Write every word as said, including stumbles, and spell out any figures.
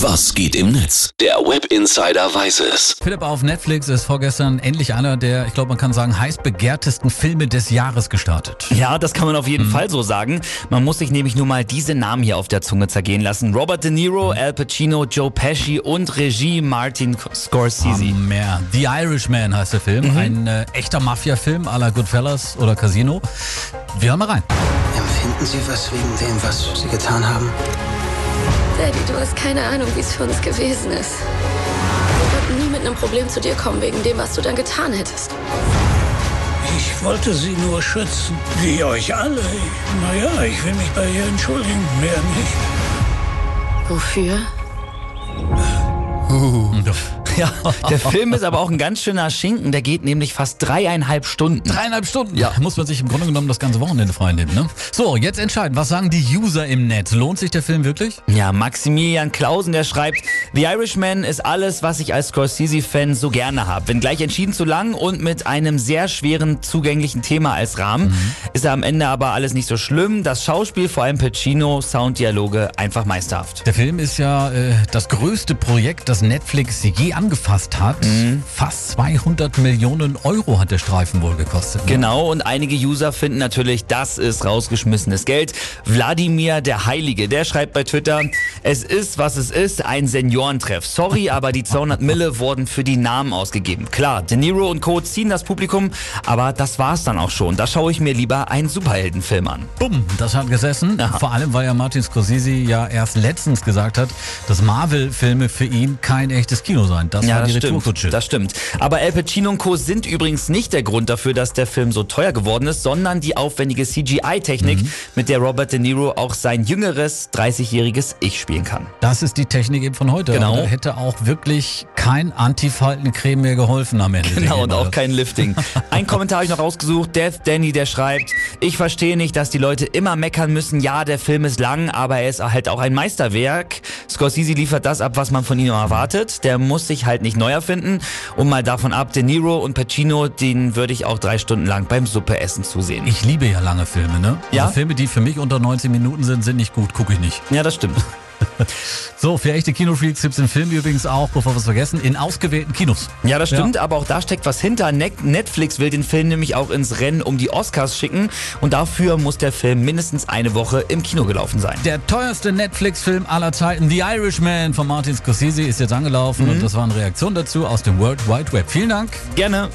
Was geht im Netz? Der Web Insider weiß es. Philipp, auf Netflix ist vorgestern endlich einer der, ich glaube, man kann sagen, heiß begehrtesten Filme des Jahres gestartet. Ja, das kann man auf jeden mhm. Fall so sagen. Man muss sich nämlich nur mal diese Namen hier auf der Zunge zergehen lassen. Robert De Niro, mhm. Al Pacino, Joe Pesci und Regie Martin Scorsese. Oh, mehr. The Irishman heißt der Film. Mhm. Ein äh, echter Mafia-Film à la Goodfellas oder Casino. Wir hören mal rein. Empfinden Sie was wegen dem, was Sie getan haben? Daddy, du hast keine Ahnung, wie es für uns gewesen ist. Wir würden nie mit einem Problem zu dir kommen, wegen dem, was du dann getan hättest. Ich wollte sie nur schützen, wie euch alle. Naja, ich will mich bei ihr entschuldigen, mehr nicht. Wofür? Uh. Ja, der Film ist aber auch ein ganz schöner Schinken, der geht nämlich fast dreieinhalb Stunden. Dreieinhalb Stunden? Ja. Muss man sich im Grunde genommen das ganze Wochenende freinehmen, ne? So, jetzt entscheiden, was sagen die User im Netz? Lohnt sich der Film wirklich? Ja, Maximilian Klausen, der schreibt, The Irishman ist alles, was ich als Scorsese-Fan so gerne habe. Wenn gleich entschieden zu lang und mit einem sehr schweren, zugänglichen Thema als Rahmen, mhm. ist er am Ende aber alles nicht so schlimm. Das Schauspiel, vor allem Pacino, Sounddialoge, einfach meisterhaft. Der Film ist ja äh, das größte Projekt, das Netflix je angefasst hat. Mhm. Fast zweihundert Millionen Euro hat der Streifen wohl gekostet. Ne? Genau, und einige User finden natürlich, das ist rausgeschmissenes Geld. Wladimir, der Heilige, der schreibt bei Twitter, es ist, was es ist, ein Seniorentreff. Sorry, aber die zweihundert Mille wurden für die Namen ausgegeben. Klar, De Niro und Co. ziehen das Publikum, aber das war's dann auch schon. Da schaue ich mir lieber einen Superheldenfilm an. Bumm, das hat gesessen. Aha. Vor allem, weil ja Martin Scorsese ja erst letztens gesagt hat, dass Marvel-Filme für ihn kein echtes Kino sein. Das ja, war die Retourkutsche. Das stimmt. Aber Al Pacino und Co. sind übrigens nicht der Grund dafür, dass der Film so teuer geworden ist, sondern die aufwendige C G I-Technik, mhm. mit der Robert De Niro auch sein jüngeres, dreißigjähriges Ich spielen kann. Das ist die Technik eben von heute. Genau. Da hätte auch wirklich kein Antifaltencreme mehr geholfen am Ende. Genau, und auch das. Kein Lifting. Ein Kommentar habe ich noch rausgesucht. Death Danny, der schreibt, ich verstehe nicht, dass die Leute immer meckern müssen. Ja, der Film ist lang, aber er ist halt auch ein Meisterwerk. Scorsese liefert das ab, was man von ihm erwartet. Der muss sich halt nicht neu erfinden. Und mal davon ab, De Niro und Pacino, denen würde ich auch drei Stunden lang beim Suppeessen zusehen. Ich liebe ja lange Filme, ne? Ja. Also Filme, die für mich unter neunzehn Minuten sind, sind nicht gut. Gucke ich nicht. Ja, das stimmt. So, für echte Kinofreaks gibt es den Film übrigens auch, bevor wir es vergessen, in ausgewählten Kinos. Ja, das stimmt, ja. Aber auch da steckt was hinter. Netflix will den Film nämlich auch ins Rennen um die Oscars schicken und dafür muss der Film mindestens eine Woche im Kino gelaufen sein. Der teuerste Netflix-Film aller Zeiten, The Irishman von Martin Scorsese, ist jetzt angelaufen mhm. und das war eine Reaktion dazu aus dem World Wide Web. Vielen Dank. Gerne.